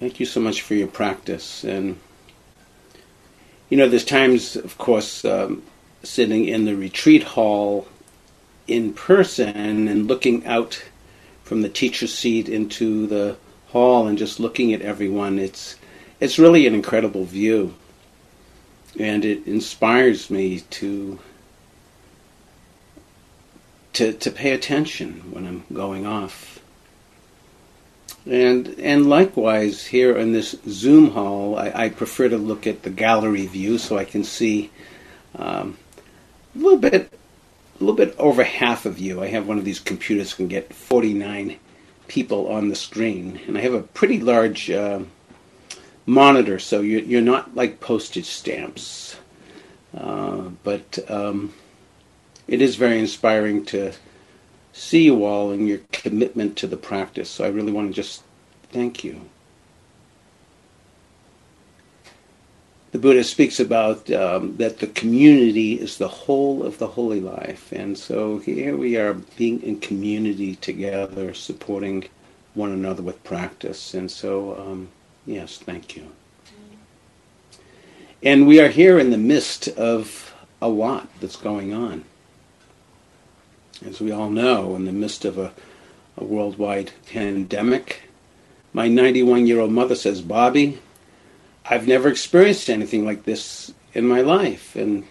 Thank you so much for your practice. And, you know, there's times, of course, sitting in the retreat hall in person and looking out from the teacher's seat into the hall and just looking at everyone, it's really an incredible view. And it inspires me to pay attention when I'm going off. And likewise, here in this Zoom hall, I prefer to look at the gallery view so I can see a little bit over half of you. I have one of these computers that can get 49 people on the screen, and I have a pretty large monitor, so you're not like postage stamps. But it is very inspiring to see you all and your commitment to the practice. So I really want to just thank you. The Buddha speaks about that the community is the whole of the holy life. And so here we are being in community together, supporting one another with practice. And so, yes, thank you. And we are here in the midst of a lot that's going on. As we all know, in the midst of a worldwide pandemic, my 91-year-old mother says, "Bobby, I've never experienced anything like this in my life." And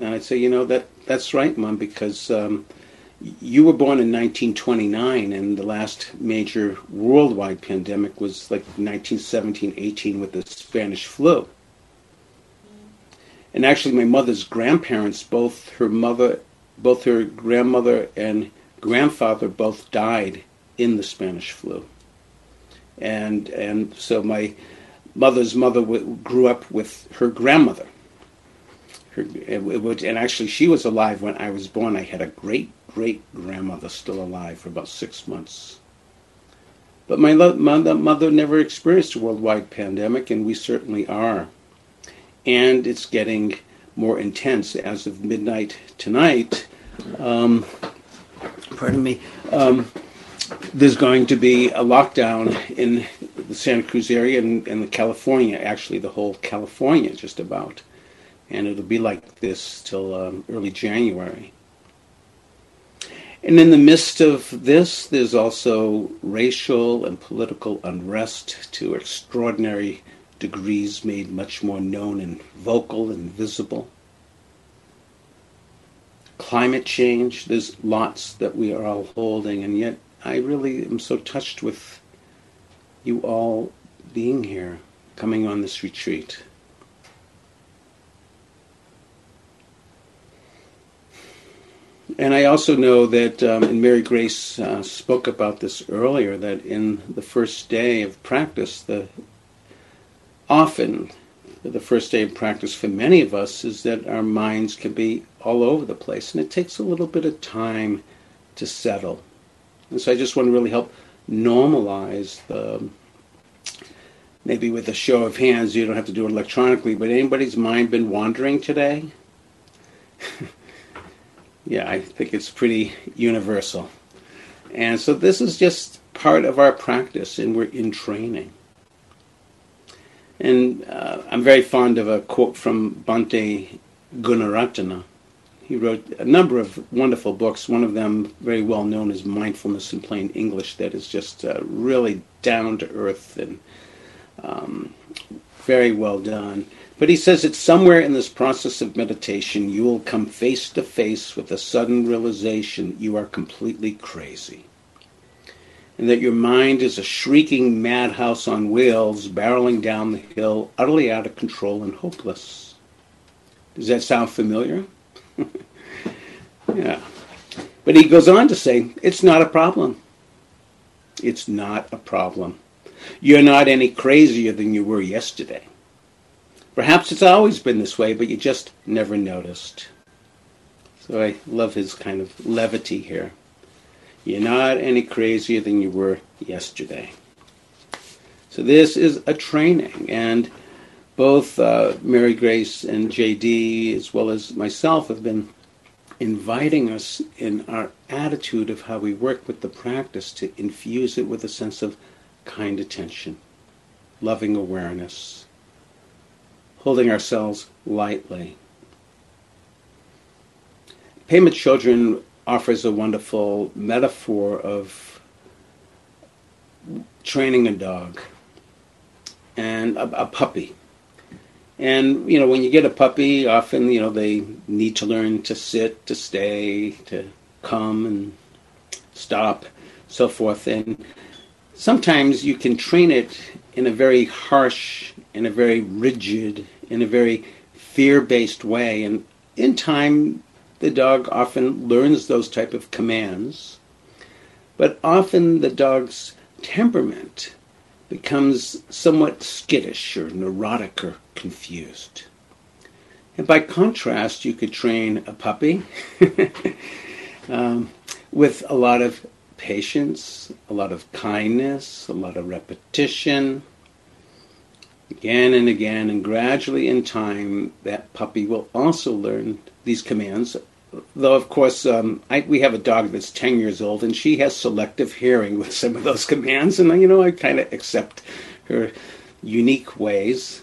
I say, you know, that's right, Mom, because you were born in 1929, and the last major worldwide pandemic was like 1917-18 with the Spanish flu. And actually, my mother's grandparents, both her grandmother and grandfather both died in the Spanish flu. And so my mother's mother grew up with her grandmother. And actually, she was alive when I was born. I had a great-great-grandmother still alive for about 6 months. But my mother never experienced a worldwide pandemic, and we certainly are. And it's getting more intense as of midnight tonight. Pardon me. There's going to be a lockdown in the Santa Cruz area and the California, actually the whole California just about. And it'll be like this till early January. And in the midst of this, there's also racial and political unrest to extraordinary degrees made much more known and vocal and visible. Climate change, there's lots that we are all holding, and yet I really am so touched with you all being here, coming on this retreat. And I also know that, and Mary Grace spoke about this earlier, that in the first day of practice, often, the first day of practice for many of us is that our minds can be all over the place, and it takes a little bit of time to settle. And so I just want to really help normalize maybe with a show of hands, you don't have to do it electronically, but anybody's mind been wandering today? Yeah, I think it's pretty universal. And so this is just part of our practice, and we're in training. And I'm very fond of a quote from Bhante Gunaratana. He wrote a number of wonderful books. One of them, very well known, is Mindfulness in Plain English, that is just really down to earth and very well done. But he says that somewhere in this process of meditation, you will come face to face with a sudden realization that you are completely crazy, and that your mind is a shrieking madhouse on wheels, barreling down the hill, utterly out of control and hopeless. Does that sound familiar? Yeah. But he goes on to say, it's not a problem. It's not a problem. You're not any crazier than you were yesterday. Perhaps it's always been this way, but you just never noticed. So I love his kind of levity here. You're not any crazier than you were yesterday. So this is a training, and both Mary Grace and JD, as well as myself, have been inviting us in our attitude of how we work with the practice to infuse it with a sense of kind attention, loving awareness, holding ourselves lightly. Pema Chödrön offers a wonderful metaphor of training a dog and a puppy. And, you know, when you get a puppy, often, you know, they need to learn to sit, to stay, to come and stop, so forth. And sometimes you can train it in a very harsh, in a very rigid, in a very fear-based way. And in time, the dog often learns those type of commands. But often the dog's temperament becomes somewhat skittish or neurotic or confused. And by contrast, you could train a puppy with a lot of patience, a lot of kindness, a lot of repetition, again and again, and gradually in time, that puppy will also learn these commands. Though, of course, we have a dog that's 10 years old, and she has selective hearing with some of those commands, and, you know, I kind of accept her unique ways.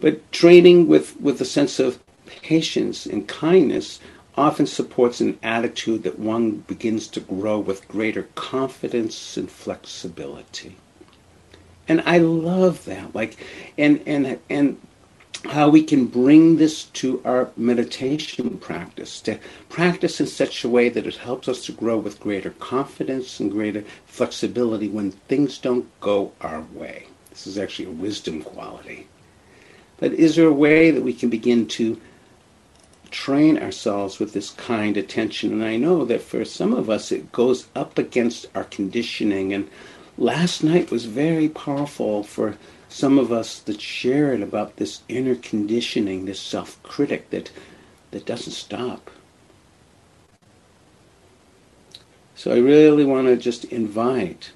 But training with a sense of patience and kindness often supports an attitude that one begins to grow with greater confidence and flexibility. And I love that, like, and how we can bring this to our meditation practice, to practice in such a way that it helps us to grow with greater confidence and greater flexibility when things don't go our way. This is actually a wisdom quality. But is there a way that we can begin to train ourselves with this kind attention? And I know that for some of us, it goes up against our conditioning. And last night was very powerful for some of us that shared about this inner conditioning, this self-critic that doesn't stop. So I really want to just invite,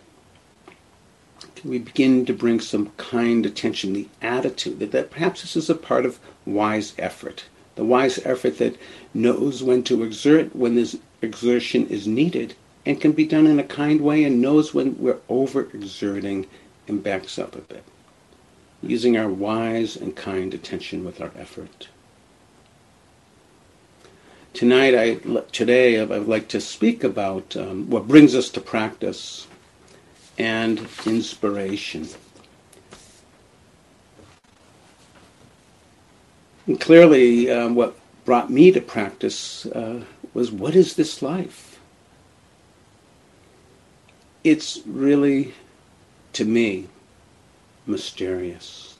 can we begin to bring some kind attention, the attitude that perhaps this is a part of wise effort, the wise effort that knows when to exert, when this exertion is needed, and can be done in a kind way and knows when we're overexerting and backs up a bit. Using our wise and kind attention with our effort. Today I would like to speak about what brings us to practice and inspiration. And clearly, what brought me to practice was, what is this life? It's really, to me, mysterious.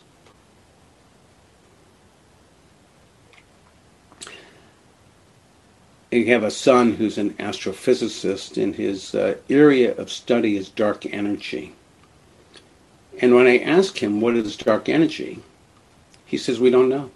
You have a son who's an astrophysicist, and his area of study is dark energy. And when I ask him, what is dark energy? He says, we don't know.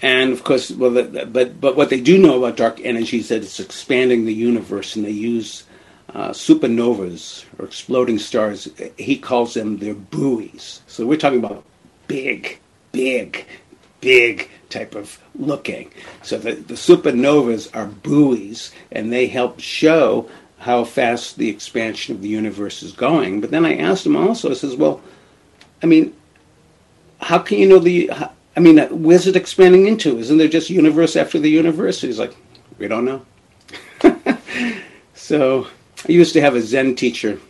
And of course, but what they do know about dark energy is that it's expanding the universe, and they use supernovas or exploding stars. He calls them their buoys. So we're talking about big type of looking. So the supernovas are buoys, and they help show how fast the expansion of the universe is going. But then I asked him also, I says, well, I mean, how can you know where's it expanding into? Isn't there just universe after the universe? And he's like, we don't know. So I used to have a Zen teacher,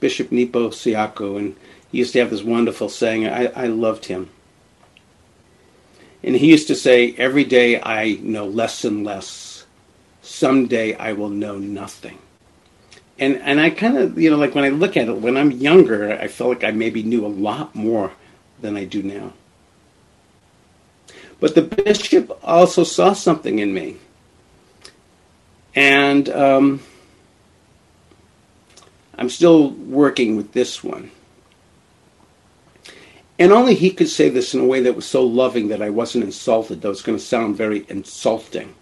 Bishop Nippo Syaku, and he used to have this wonderful saying. I loved him. And he used to say, every day I know less and less. Someday I will know nothing. And I kind of, you know, like when I look at it, when I'm younger, I felt like I maybe knew a lot more than I do now. But the bishop also saw something in me. And I'm still working with this one. And only he could say this in a way that was so loving that I wasn't insulted, though it's going to sound very insulting.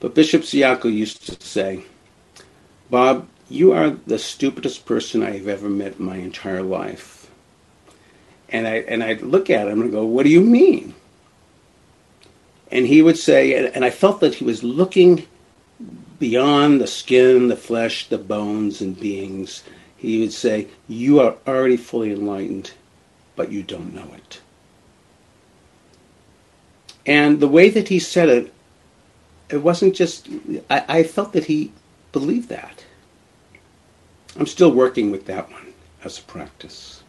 But Bishop Sieto used to say, Bob, you are the stupidest person I have ever met in my entire life. And I'd look at him and go, what do you mean? And he would say, and I felt that he was looking beyond the skin, the flesh, the bones and beings. He would say, you are already fully enlightened, but you don't know it. And the way that he said it, it wasn't just, I felt that he believed that. I'm still working with that one as a practice.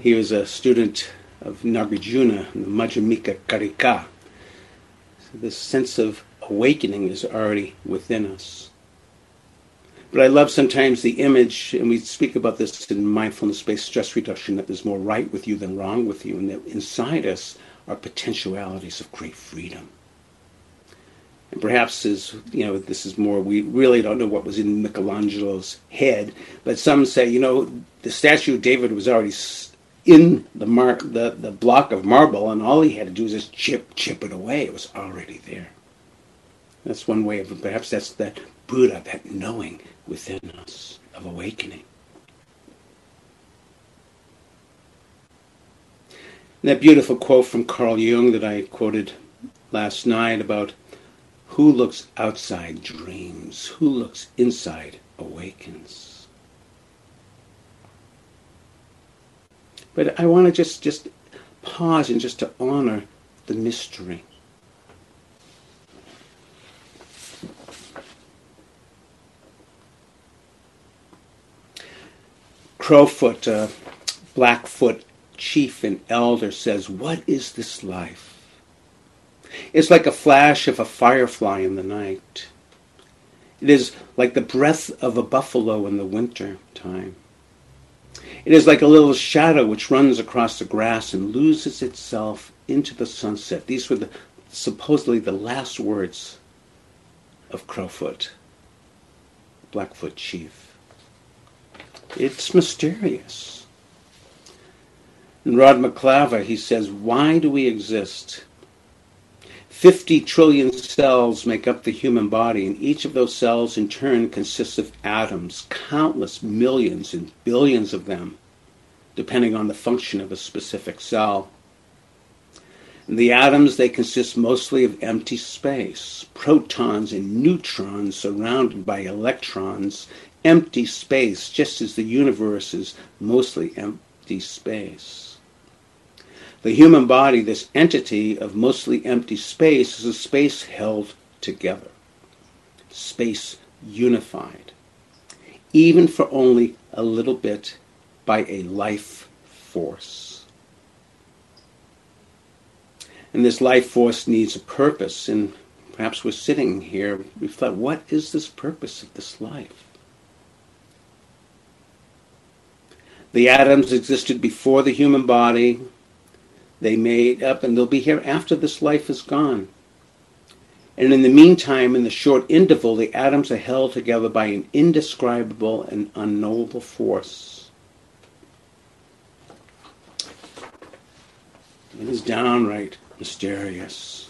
He was a student of Nagarjuna and the Madhyamika Karika. So this sense of awakening is already within us. But I love sometimes the image, and we speak about this in mindfulness-based stress reduction, that there's more right with you than wrong with you, and that inside us are potentialities of great freedom. And perhaps, is, you know, this is more, we really don't know what was in Michelangelo's head, but some say, you know, the statue of David was already in the block of marble, and all he had to do was just chip it away. It was already there. That's one way of, perhaps that's that Buddha, that knowing within us of awakening. And that beautiful quote from Carl Jung that I quoted last night about who looks outside dreams, who looks inside awakens. But I want to just pause and just to honor the mystery. Crowfoot, a Blackfoot chief and elder, says, what is this life? It's like a flash of a firefly in the night. It is like the breath of a buffalo in the winter time. It is like a little shadow which runs across the grass and loses itself into the sunset. These were supposedly the last words of Crowfoot, Blackfoot chief. It's mysterious. And Rod McLaver, he says, why do we exist? 50 trillion cells make up the human body, and each of those cells in turn consists of atoms, countless millions and billions of them, depending on the function of a specific cell. And the atoms, they consist mostly of empty space, protons and neutrons surrounded by electrons, empty space, just as the universe is mostly empty space. The human body, this entity of mostly empty space, is a space held together, space unified, even for only a little bit, by a life force. And this life force needs a purpose, and perhaps we're sitting here, we thought, what is this purpose of this life? The atoms existed before the human body. They made up, and they'll be here after this life is gone. And in the meantime, in the short interval, the atoms are held together by an indescribable and unknowable force. It is downright mysterious.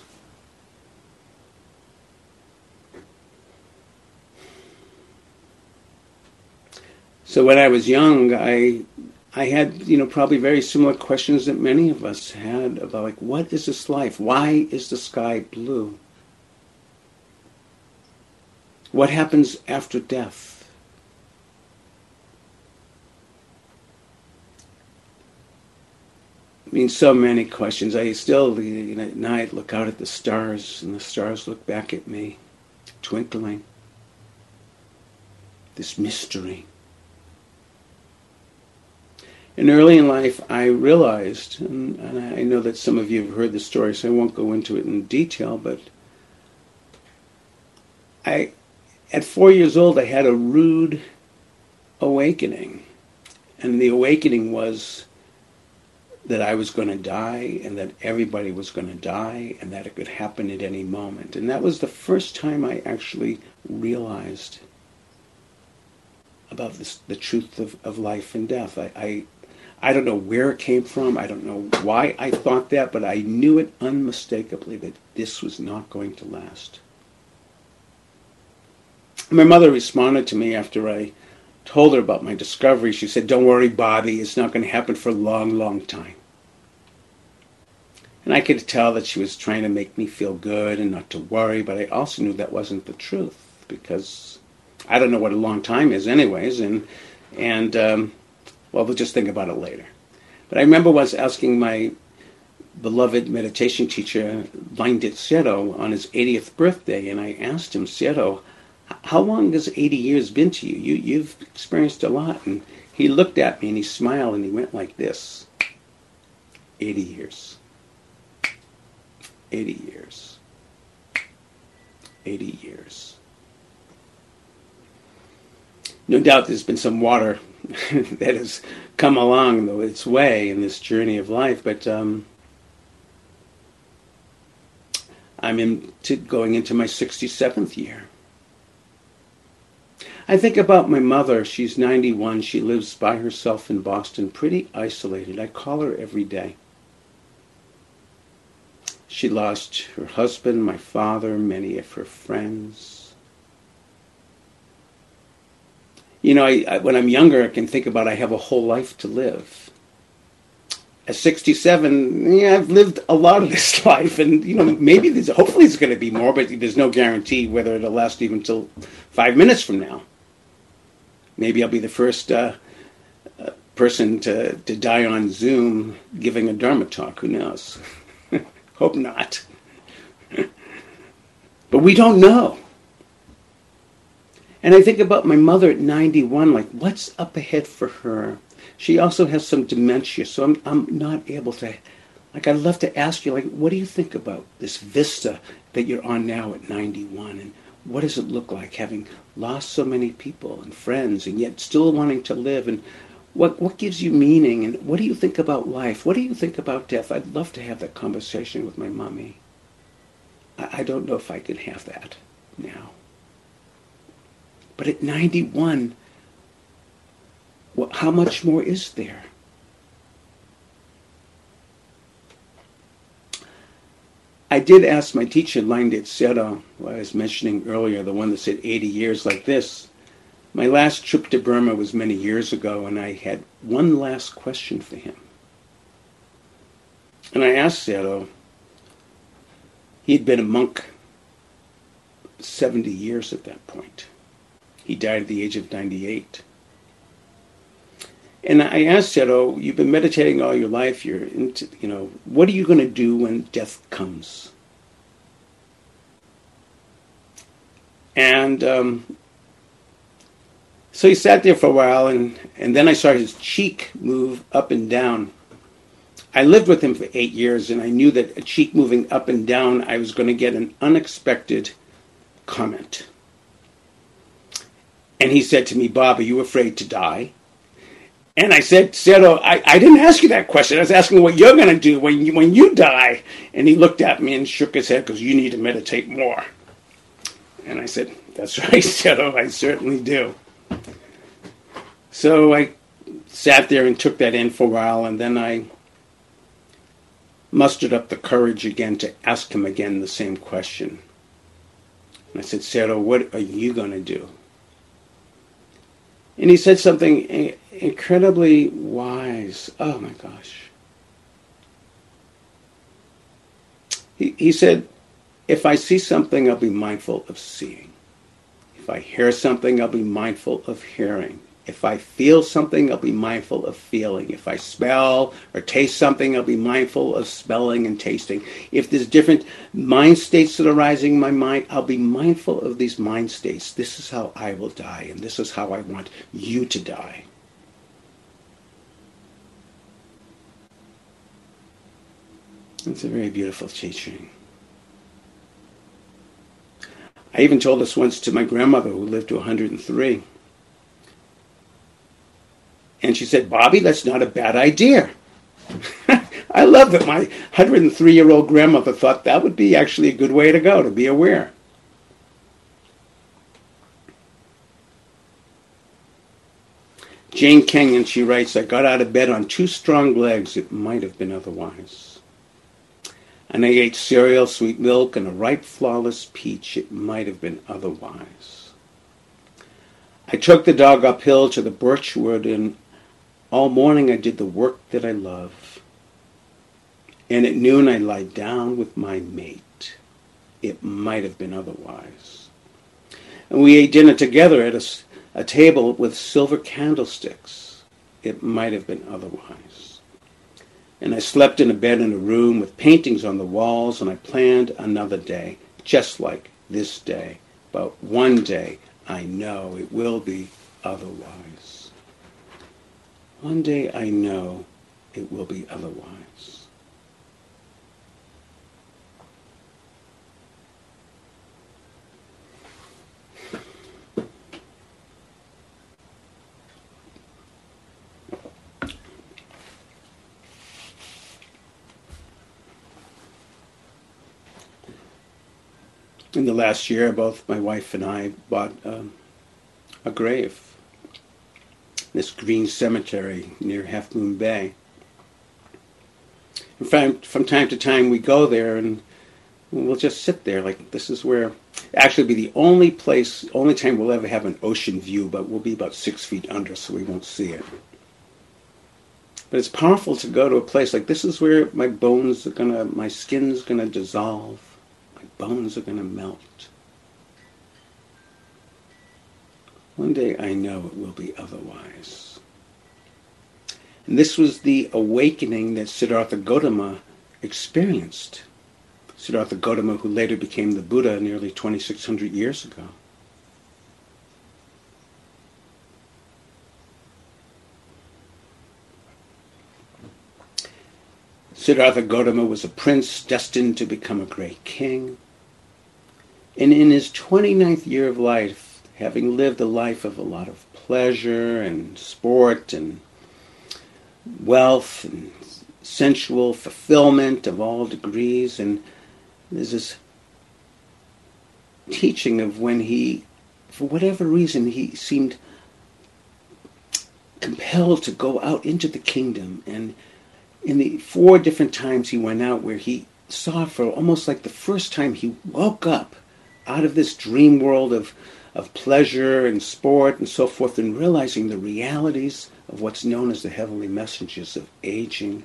So when I was young, I had, you know, probably very similar questions that many of us had about, like, what is this life? Why is the sky blue? What happens after death? I mean, so many questions. I still, you know, at night look out at the stars, and the stars look back at me, twinkling. This mystery. And early in life, I realized, and I know that some of you have heard the story, so I won't go into it in detail, but I, at 4 years old, I had a rude awakening. And the awakening was that I was going to die, and that everybody was going to die, and that it could happen at any moment. And that was the first time I actually realized about this, the truth of life and death. I don't know where it came from. I don't know why I thought that, but I knew it unmistakably that this was not going to last. My mother responded to me after I told her about my discovery, she said, "Don't worry, Bobby, it's not going to happen for a long, long time." And I could tell that she was trying to make me feel good and not to worry, but I also knew that wasn't the truth, because I don't know what a long time is anyways, and we'll just think about it later. But I remember once asking my beloved meditation teacher, Landet Sero, on his 80th birthday, and I asked him, "Sero, how long has 80 years been to you? You've experienced a lot." And he looked at me and he smiled and he went like this, 80 years. 80 years. 80 years. No doubt there's been some water that has come along its way in this journey of life, but I'm going into my 67th year. I think about my mother. She's 91. She lives by herself in Boston, pretty isolated. I call her every day. She lost her husband, my father, many of her friends. You know, I when I'm younger, I can think about I have a whole life to live. At 67, I've lived a lot of this life, and maybe hopefully it's going to be more, but there's no guarantee whether it'll last even till 5 minutes from now. Maybe I'll be the first person to die on Zoom giving a Dharma talk. Who knows? Hope not. But we don't know. And I think about my mother at 91, like, what's up ahead for her? She also has some dementia, so I'm not able to, like, I'd love to ask you, like, what do you think about this vista that you're on now at 91? And what does it look like having lost so many people and friends and yet still wanting to live? And What gives you meaning, and what do you think about life? What do you think about death? I'd love to have that conversation with my mommy. I don't know if I could have that now. But at 91, how much more is there? I did ask my teacher, Landet Sero, who I was mentioning earlier, the one that said 80 years like this. My last trip to Burma was many years ago, and I had one last question for him. And I asked Sero, he'd been a monk 70 years at that point. He died at the age of 98. And I asked Sero, you've been meditating all your life, you're into, what are you going to do when death comes? And so he sat there for a while, and then I saw his cheek move up and down. I lived with him for 8 years, and I knew that a cheek moving up and down, I was going to get an unexpected comment. And he said to me, "Bob, are you afraid to die?" And I said, "Sero, I didn't ask you that question. I was asking what you're going to do when you die." And he looked at me and shook his head, because you need to meditate more. And I said, "That's right, Sero, I certainly do." So I sat there and took that in for a while, and then I mustered up the courage again to ask him again the same question. And I said, "Sero, what are you going to do?" And he said something incredibly wise. Oh my gosh. He said, "If I see something, I'll be mindful of seeing. If I hear something, I'll be mindful of hearing. If I feel something, I'll be mindful of feeling. If I smell or taste something, I'll be mindful of smelling and tasting. If there's different mind states that are rising in my mind, I'll be mindful of these mind states. This is how I will die, and this is how I want you to die." It's a very beautiful teaching. I even told this once to my grandmother, who lived to 103. And she said, "Bobby, that's not a bad idea." I love that my 103-year-old grandmother thought that would be actually a good way to go, to be aware. Jane Kenyon, she writes, "I got out of bed on two strong legs. It might have been otherwise. And I ate cereal, sweet milk, and a ripe, flawless peach. It might have been otherwise. I took the dog uphill to the birchwood, and all morning I did the work that I love. And at noon I lied down with my mate. It might have been otherwise. And we ate dinner together at a table with silver candlesticks. It might have been otherwise. And I slept in a bed in a room with paintings on the walls, and I planned another day, just like this day. But one day, I know it will be otherwise. One day I know it will be otherwise. In the last year, both my wife and I bought a grave. This green cemetery near Half Moon Bay. And from time to time, we go there and we'll just sit there. Like, this is where, actually, it'll be the only place, only time we'll ever have an ocean view, but we'll be about 6 feet under, so we won't see it. But it's powerful to go to a place like this is where my bones are gonna, my skin's gonna dissolve. Bones are going to melt. One day I know it will be otherwise. And this was the awakening that Siddhartha Gotama experienced. Siddhartha Gotama, who later became the Buddha nearly 2,600 years ago. Siddhartha Gotama was a prince destined to become a great king. And in his 29th year of life, having lived a life of a lot of pleasure and sport and wealth and sensual fulfillment of all degrees, and there's this teaching of when he, for whatever reason, he seemed compelled to go out into the kingdom. And in the 4 different times he went out, where he saw, for almost like the first time he woke up out of this dream world of pleasure and sport and so forth, and realizing the realities of what's known as the heavenly messengers of aging,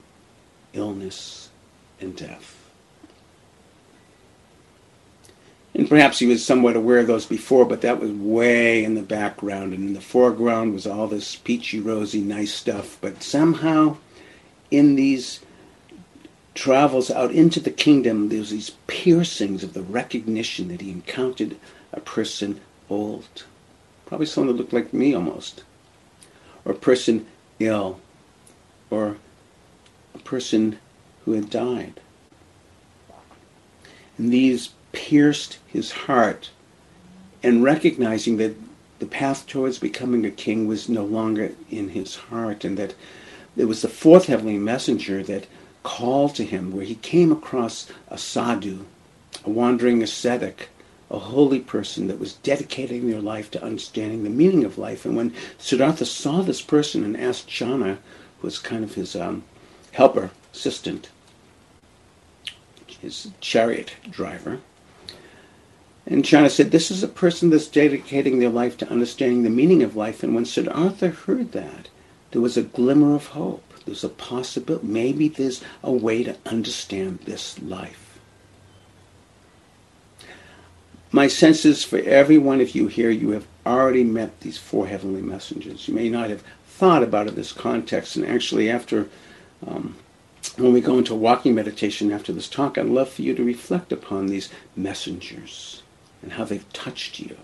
illness, and death. And perhaps he was somewhat aware of those before, but that was way in the background, and in the foreground was all this peachy, rosy, nice stuff. But somehow, in these travels out into the kingdom, there's these piercings of the recognition that he encountered a person old, probably someone that looked like me almost, or a person ill, or a person who had died. And these pierced his heart, and recognizing that the path towards becoming a king was no longer in his heart, and that it was the 4th heavenly messenger that called to him, where he came across a sadhu, a wandering ascetic, a holy person that was dedicating their life to understanding the meaning of life. And when Siddhartha saw this person and asked Jhana, who was kind of his helper, assistant, his chariot driver, and Jhana said, this is a person that's dedicating their life to understanding the meaning of life. And when Siddhartha heard that, there was a glimmer of hope. There's a possibility. Maybe there's a way to understand this life. My sense is, for everyone of you here, you have already met these 4 heavenly messengers. You may not have thought about it in this context. And actually, after when we go into walking meditation after this talk, I'd love for you to reflect upon these messengers and how they've touched you.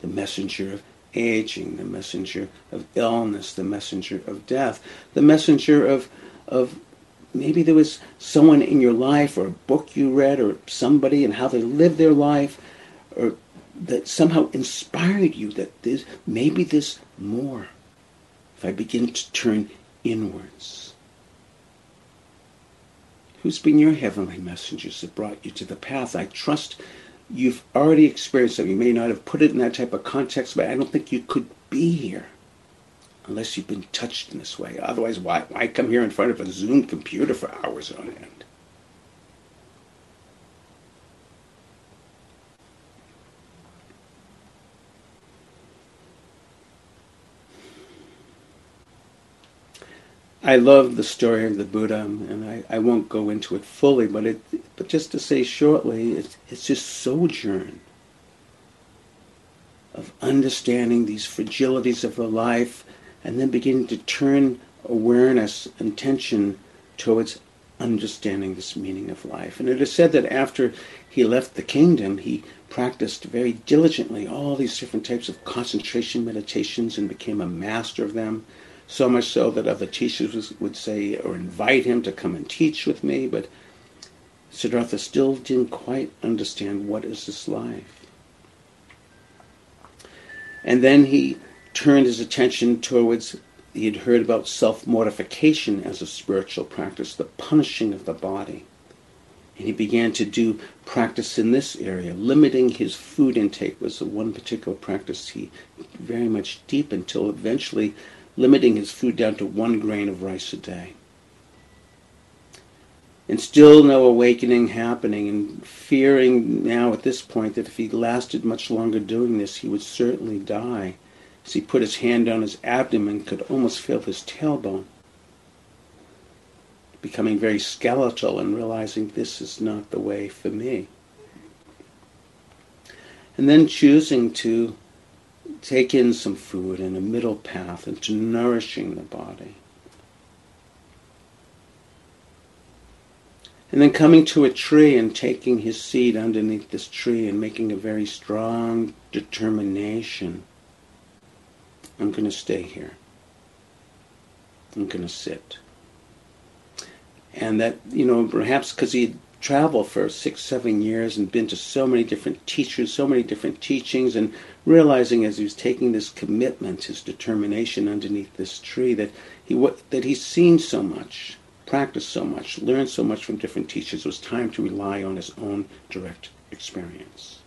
The messenger of aging, the messenger of illness, the messenger of death, the messenger of maybe there was someone in your life, or a book you read, or somebody, and how they lived their life, or that somehow inspired you that there's, maybe there's more if I begin to turn inwards. Who's been your heavenly messengers that brought you to the path? I trust you've already experienced them. You may not have put it in that type of context, but I don't think you could be here unless you've been touched in this way. Otherwise, why come here in front of a Zoom computer for hours on end? I love the story of the Buddha, and I won't go into it fully, but just to say shortly, it's his sojourn of understanding these fragilities of the life, and then beginning to turn awareness and attention towards understanding this meaning of life. And it is said that after he left the kingdom, he practiced very diligently all these different types of concentration meditations and became a master of them, so much so that other teachers would say or invite him to come and teach with me, but Siddhartha still didn't quite understand what is this life. And then he turned his attention towards, he had heard about self-mortification as a spiritual practice, the punishing of the body. And he began to do practice in this area. Limiting his food intake was the one particular practice he very much deepened, until eventually limiting his food down to 1 grain of rice a day. And still no awakening happening, and fearing now at this point that if he lasted much longer doing this, he would certainly die. As he put his hand on his abdomen, could almost feel his tailbone, becoming very skeletal and realizing this is not the way for me. And then choosing to take in some food and a middle path and to nourishing the body. And then coming to a tree and taking his seat underneath this tree and making a very strong determination. I'm going to stay here. I'm going to sit. And that, perhaps because he had traveled for 6-7 years and been to so many different teachers, so many different teachings, and realizing as he was taking this commitment, his determination underneath this tree, that he'd seen so much, practiced so much, learned so much from different teachers, it was time to rely on his own direct experience.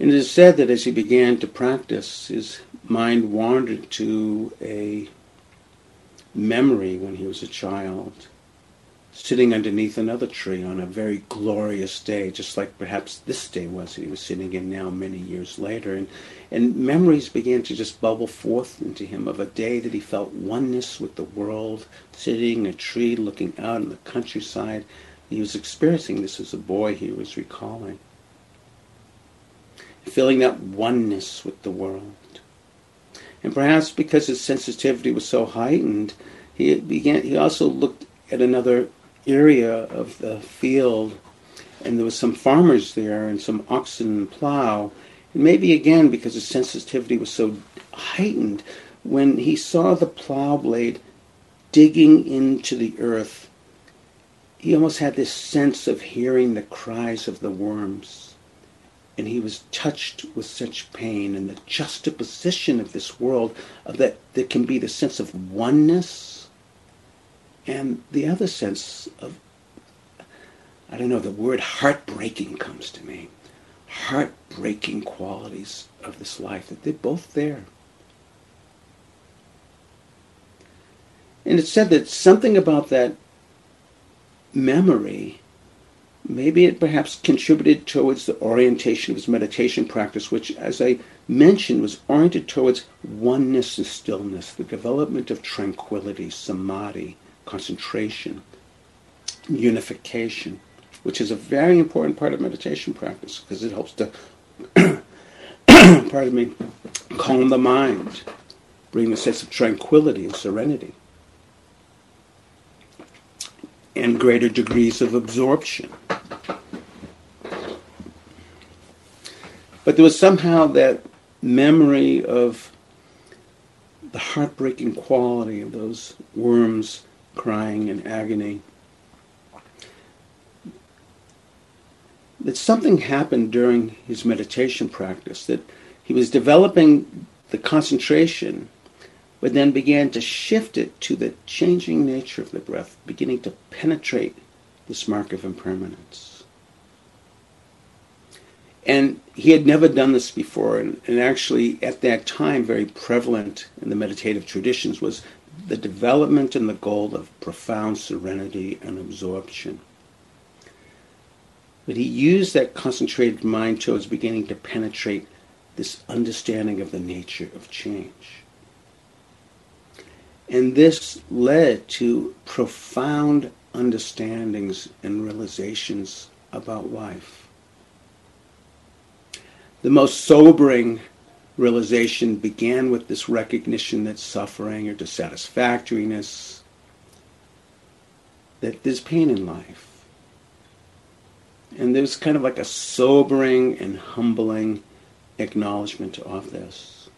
And it is said that as he began to practice, his mind wandered to a memory when he was a child, sitting underneath another tree on a very glorious day, just like perhaps this day was that he was sitting in now many years later. And memories began to just bubble forth into him of a day that he felt oneness with the world, sitting in a tree, looking out on the countryside. He was experiencing this as a boy he was recalling. Feeling that oneness with the world. And perhaps because his sensitivity was so heightened, he also looked at another area of the field, and there was some farmers there and some oxen and plow. And maybe again because his sensitivity was so heightened, when he saw the plow blade digging into the earth, he almost had this sense of hearing the cries of the worms. And he was touched with such pain, and the juxtaposition of this world, of that there can be the sense of oneness and the other sense of, the word heartbreaking comes to me. Heartbreaking qualities of this life, that they're both there. And it's said that something about that memory, maybe it perhaps contributed towards the orientation of his meditation practice, which, as I mentioned, was oriented towards oneness and stillness, the development of tranquility, samadhi, concentration, unification, which is a very important part of meditation practice because it helps to calm the mind, bring the sense of tranquility and serenity, and greater degrees of absorption. But there was somehow that memory of the heartbreaking quality of those worms crying in agony, that something happened during his meditation practice, that he was developing the concentration, but then began to shift it to the changing nature of the breath, beginning to penetrate this mark of impermanence. And he had never done this before, and actually at that time very prevalent in the meditative traditions was the development and the goal of profound serenity and absorption. But he used that concentrated mind towards beginning to penetrate this understanding of the nature of change. And this led to profound understandings and realizations about life. The most sobering realization began with this recognition that suffering or dissatisfactoriness, that there's pain in life. And there's kind of like a sobering and humbling acknowledgement of this.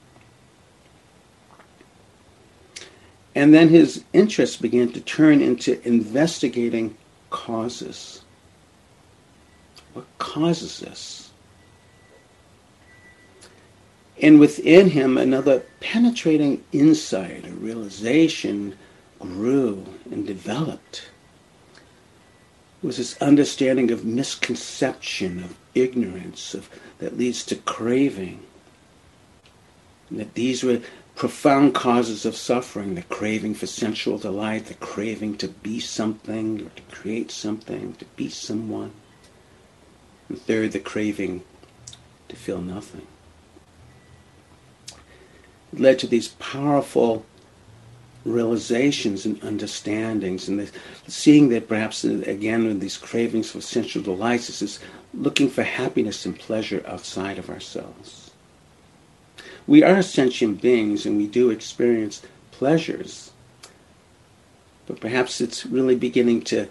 And then his interest began to turn into investigating causes. What causes this? And within him, another penetrating insight, a realization, grew and developed. It was this understanding of misconception, of ignorance, that leads to craving. And that these were profound causes of suffering, the craving for sensual delight, the craving to be something, or to create something, to be someone. And third, the craving to feel nothing. It led to these powerful realizations and understandings, and seeing that perhaps again with these cravings for sensual delights, this is looking for happiness and pleasure outside of ourselves. We are sentient beings and we do experience pleasures, but perhaps it's really beginning to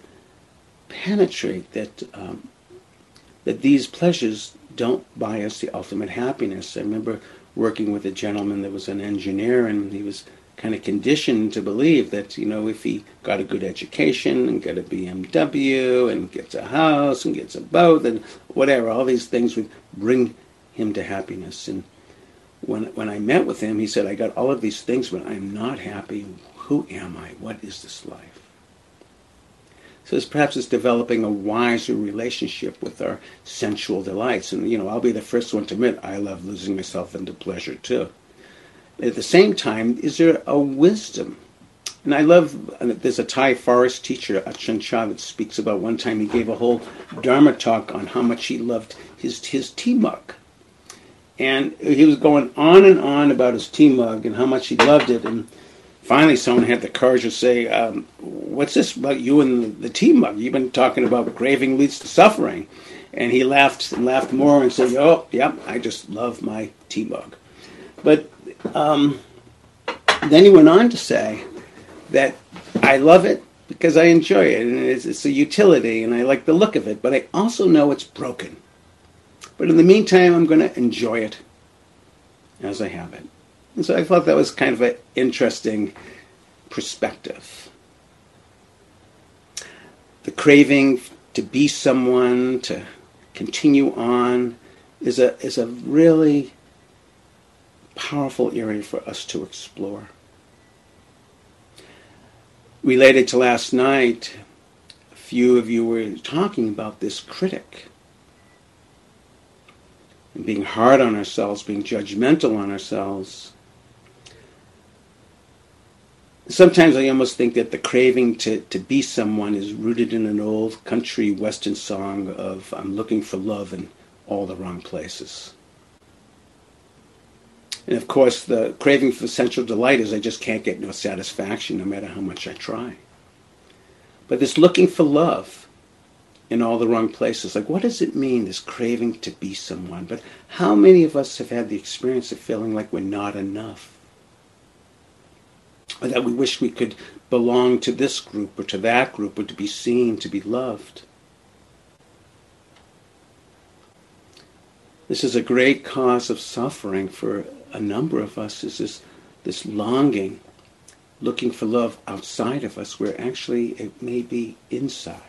penetrate that these pleasures don't buy us the ultimate happiness. I remember working with a gentleman that was an engineer, and he was kind of conditioned to believe that, you know, if he got a good education and got a BMW and gets a house and gets a boat and whatever, all these things would bring him to happiness. And when I met with him, he said, I got all of these things, but I'm not happy. Who am I? What is this life? So perhaps it's developing a wiser relationship with our sensual delights. And, you know, I'll be the first one to admit I love losing myself into pleasure too. At the same time, is there a wisdom? And I love, there's a Thai forest teacher, Ajahn Chah, that speaks about one time he gave a whole Dharma talk on how much he loved his tea mug. And he was going on and on about his tea mug and how much he loved it. And finally someone had the courage to say, what's this about you and the tea mug? You've been talking about craving leads to suffering. And he laughed and laughed more and said, oh, yeah, I just love my tea mug. But then he went on to say that I love it because I enjoy it, and it's a utility, and I like the look of it, but I also know it's broken. But in the meantime, I'm going to enjoy it as I have it. And so I thought that was kind of an interesting perspective. The craving to be someone, to continue on, is a really powerful area for us to explore. Related to last night, a few of you were talking about this critic and being hard on ourselves, being judgmental on ourselves. Sometimes I almost think that the craving to be someone is rooted in an old country western song of I'm looking for love in all the wrong places. And of course, the craving for sensual delight is I just can't get no satisfaction no matter how much I try. But this looking for love in all the wrong places, like what does it mean, this craving to be someone? But how many of us have had the experience of feeling like we're not enough? Or that we wish we could belong to this group or to that group or to be seen, to be loved? This is a great cause of suffering for a number of us, is this longing, looking for love outside of us, where actually it may be inside.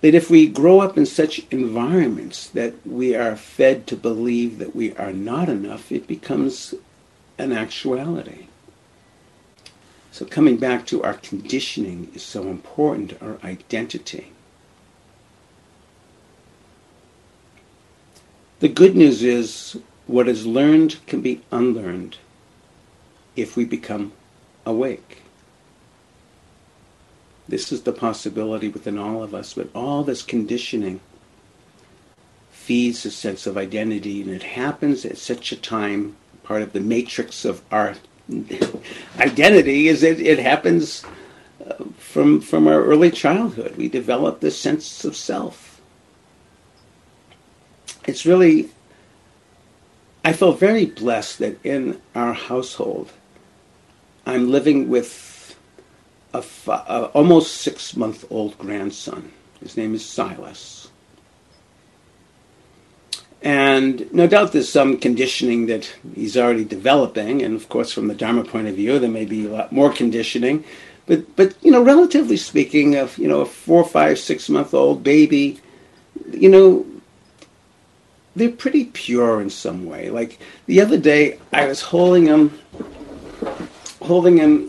That if we grow up in such environments that we are fed to believe that we are not enough, it becomes an actuality. So coming back to our conditioning is so important, our identity. The good news is what is learned can be unlearned if we become awake. This is the possibility within all of us, but all this conditioning feeds a sense of identity, and it happens at such a time. Part of the matrix of our identity is it happens from our early childhood. We develop this sense of self. It's really, I feel very blessed that in our household, I'm living with a almost 6-month-old grandson. His name is Silas. And no doubt there's some conditioning that he's already developing, and of course from the Dharma point of view there may be a lot more conditioning, but you know, relatively speaking, of you know, a 4-, 5-, 6-month-old baby, you know, they're pretty pure in some way. Like the other day I was holding him,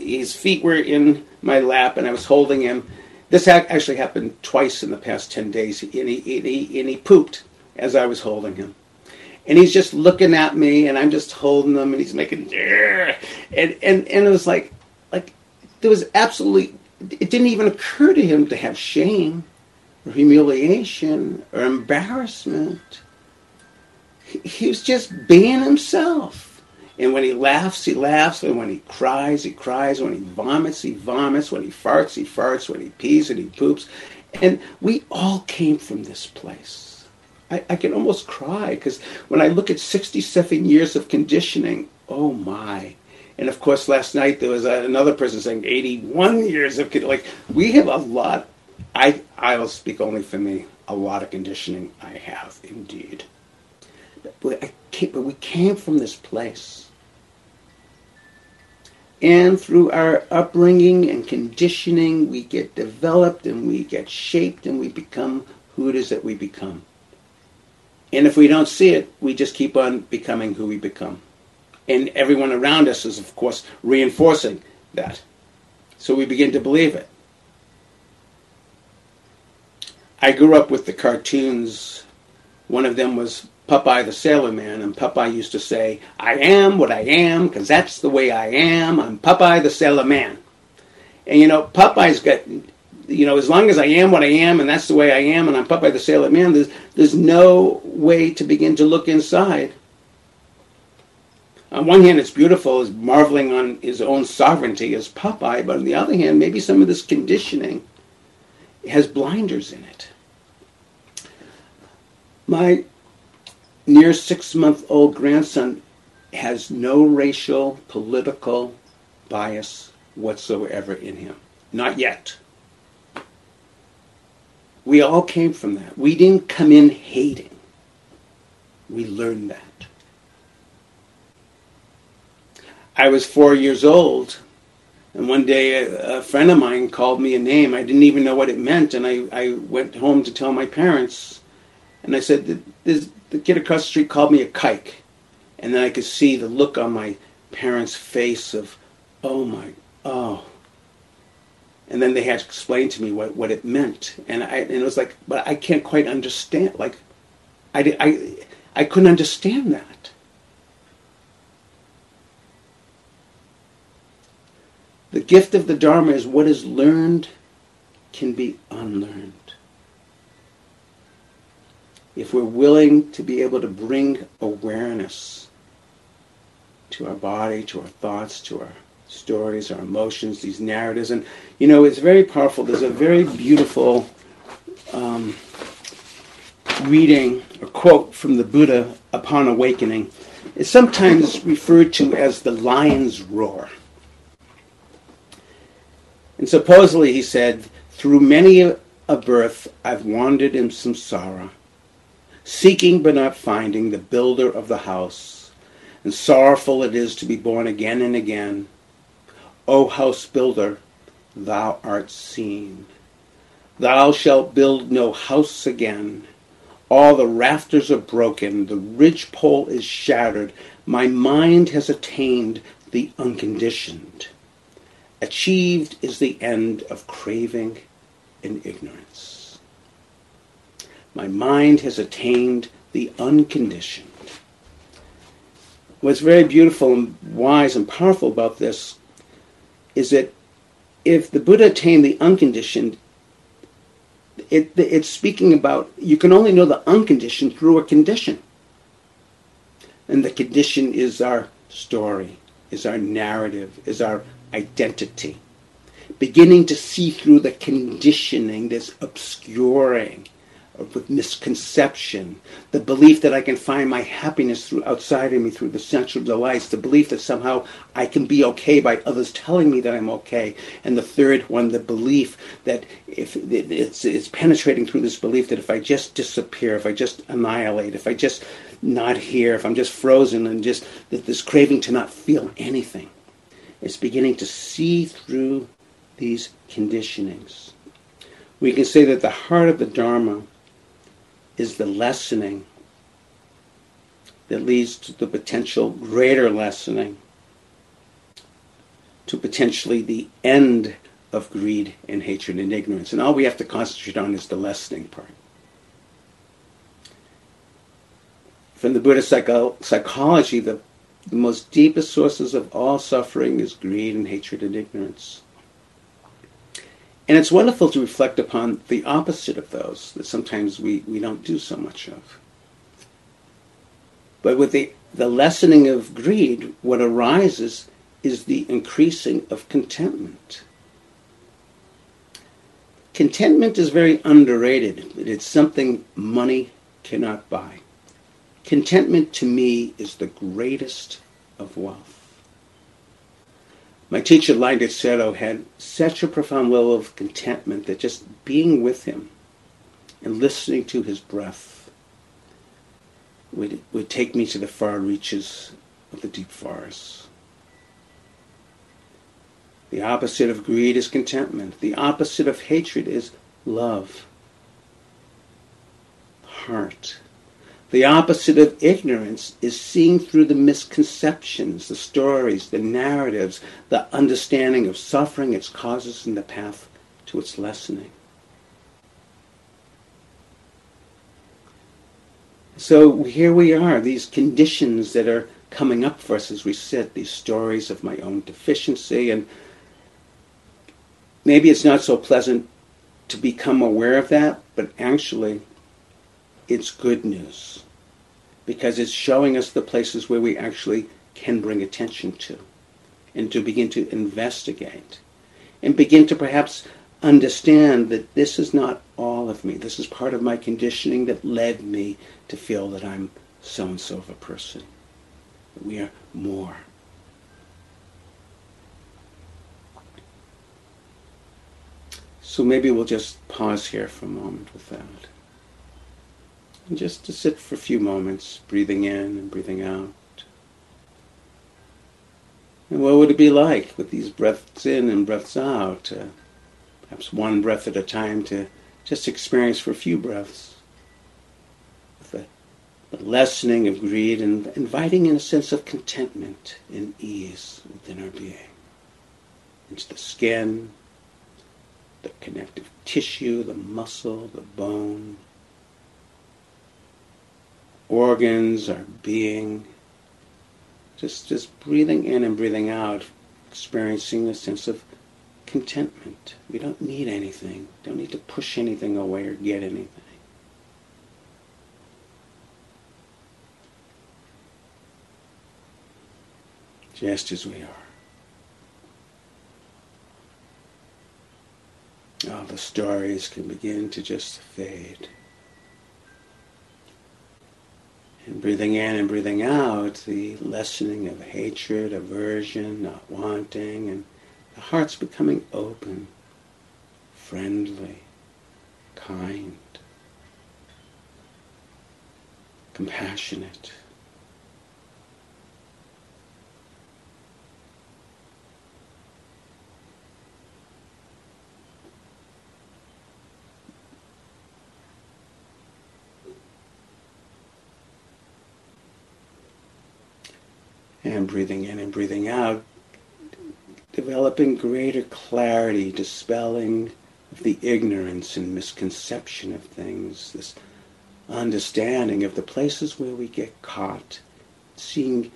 his feet were in my lap, and I was holding him. This actually happened twice in the past 10 days, and he pooped as I was holding him. And he's just looking at me, and I'm just holding him, and he's making, and it was like there was absolutely, it didn't even occur to him to have shame or humiliation or embarrassment. He was just being himself. And when he laughs, he laughs. And when he cries, he cries. When he vomits, he vomits. When he farts, he farts. When he pees, and he poops. And we all came from this place. I can almost cry, because when I look at 67 years of conditioning, oh my. And of course, last night there was another person saying 81 years of conditioning. Like, we have a lot, I'll speak only for me, a lot of conditioning I have indeed. But we came from this place. And through our upbringing and conditioning, we get developed and we get shaped and we become who it is that we become. And if we don't see it, we just keep on becoming who we become. And everyone around us is, of course, reinforcing that. So we begin to believe it. I grew up with the cartoons. One of them was Popeye the Sailor Man, and Popeye used to say, "I am what I am, because that's the way I am. I'm Popeye the Sailor Man." And, you know, Popeye's got... You know, as long as I am what I am, and that's the way I am, and I'm Popeye the Sailor Man, there's no way to begin to look inside. On one hand, it's beautiful, is marveling on his own sovereignty as Popeye, but on the other hand, maybe some of this conditioning has blinders in it. My near 6-month-old grandson has no racial, political bias whatsoever in him. Not yet. We all came from that. We didn't come in hating. We learned that. I was 4 years old, and one day a friend of mine called me a name. I didn't even know what it meant, and I went home to tell my parents. And I said, the kid across the street called me a kike. And then I could see the look on my parents' face of, oh. And then they had to explain to me what it meant, and it was like, but I can't quite understand. Like, I couldn't understand that. The gift of the Dharma is what is learned can be unlearned. If we're willing to be able to bring awareness to our body, to our thoughts, to our stories, our emotions, these narratives. And, you know, it's very powerful. There's a very beautiful reading, a quote from the Buddha upon awakening. It's sometimes referred to as the lion's roar. And supposedly he said, "Through many a birth I've wandered in samsara, seeking but not finding the builder of the house, and sorrowful it is to be born again and again. O house builder, thou art seen. Thou shalt build no house again. All the rafters are broken. The ridgepole is shattered. My mind has attained the unconditioned. Achieved is the end of craving and ignorance." My mind has attained the unconditioned. What's very beautiful and wise and powerful about this is that if the Buddha attained the unconditioned, it's speaking about you can only know the unconditioned through a condition. And the condition is our story, is our narrative, is our identity. Beginning to see through the conditioning, this obscuring with misconception, the belief that I can find my happiness through outside of me, through the sensual delights, the belief that somehow I can be okay by others telling me that I'm okay, and the third one, the belief that if it's penetrating through this belief that if I just disappear, if I just annihilate, if I just not here, if I'm just frozen, and just that this craving to not feel anything, it's beginning to see through these conditionings. We can say that the heart of the Dharma is the lessening that leads to the potential greater lessening, to potentially the end of greed and hatred and ignorance. And all we have to concentrate on is the lessening part. From the Buddhist psychology, the most deepest sources of all suffering is greed and hatred and ignorance. And it's wonderful to reflect upon the opposite of those that sometimes we don't do so much of. But with the lessening of greed, what arises is the increasing of contentment. Contentment is very underrated. It's something money cannot buy. Contentment to me is the greatest of wealth. My teacher, Landet Sero, had such a profound level of contentment that just being with him and listening to his breath would take me to the far reaches of the deep forests. The opposite of greed is contentment. The opposite of hatred is love, heart. The opposite of ignorance is seeing through the misconceptions, the stories, the narratives, the understanding of suffering, its causes, and the path to its lessening. So here we are, these conditions that are coming up for us as we sit, these stories of my own deficiency, and maybe it's not so pleasant to become aware of that, but actually, it's good news because it's showing us the places where we actually can bring attention to and to begin to investigate and begin to perhaps understand that this is not all of me. This is part of my conditioning that led me to feel that I'm so-and-so of a person. We are more. So maybe we'll just pause here for a moment with that. And just to sit for a few moments, breathing in and breathing out. And what would it be like with these breaths in and breaths out? Perhaps one breath at a time to just experience for a few breaths. With the lessening of greed and inviting in a sense of contentment and ease within our being. Into the skin, the connective tissue, the muscle, the bone, organs, our being, just breathing in and breathing out, experiencing a sense of contentment. We don't need anything, don't need to push anything away or get anything. Just as we are. All the stories can begin to just fade. And breathing in and breathing out, the lessening of hatred, aversion, not wanting, and the heart's becoming open, friendly, kind, compassionate. And breathing in and breathing out, developing greater clarity, dispelling of the ignorance and misconception of things, this understanding of the places where we get caught, seeing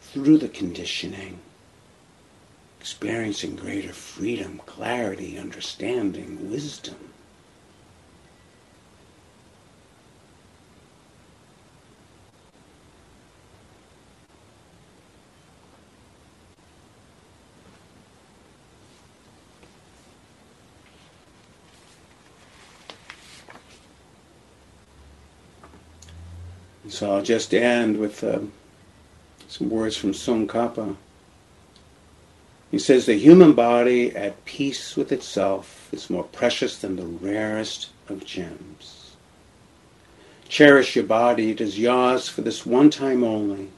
through the conditioning, experiencing greater freedom, clarity, understanding, wisdom. So I'll just end with some words from Tsongkhapa. He says, the human body at peace with itself is more precious than the rarest of gems. Cherish your body, it is yours for this one time only.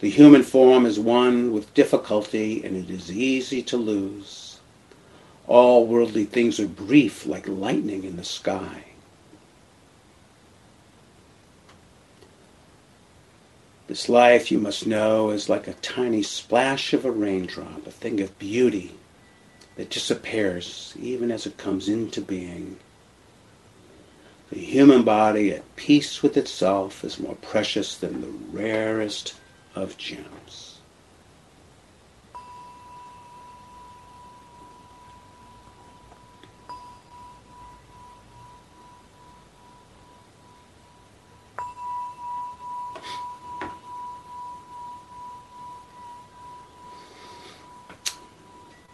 The human form is one with difficulty, and it is easy to lose. All worldly things are brief like lightning in the sky. This life, you must know, is like a tiny splash of a raindrop, a thing of beauty that disappears even as it comes into being. The human body at peace with itself is more precious than the rarest of gems.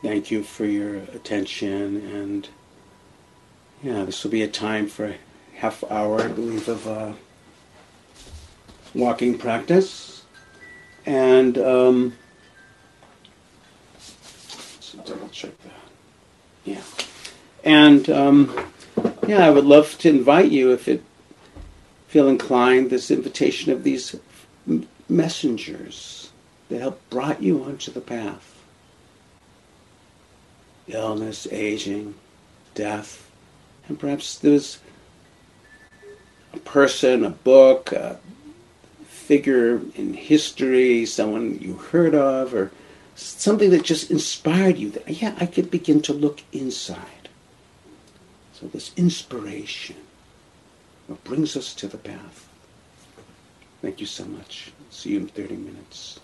Thank you for your attention, and this will be a time for a half hour, I believe, of walking practice, and double check that. Yeah, and I would love to invite you, if you feel inclined, this invitation of these messengers that help brought you onto the path. Illness, aging, death, and perhaps there's a person, a book, a figure in history, someone you heard of, or something that just inspired you. That, I could begin to look inside. So this inspiration brings us to the path. Thank you so much. See you in 30 minutes.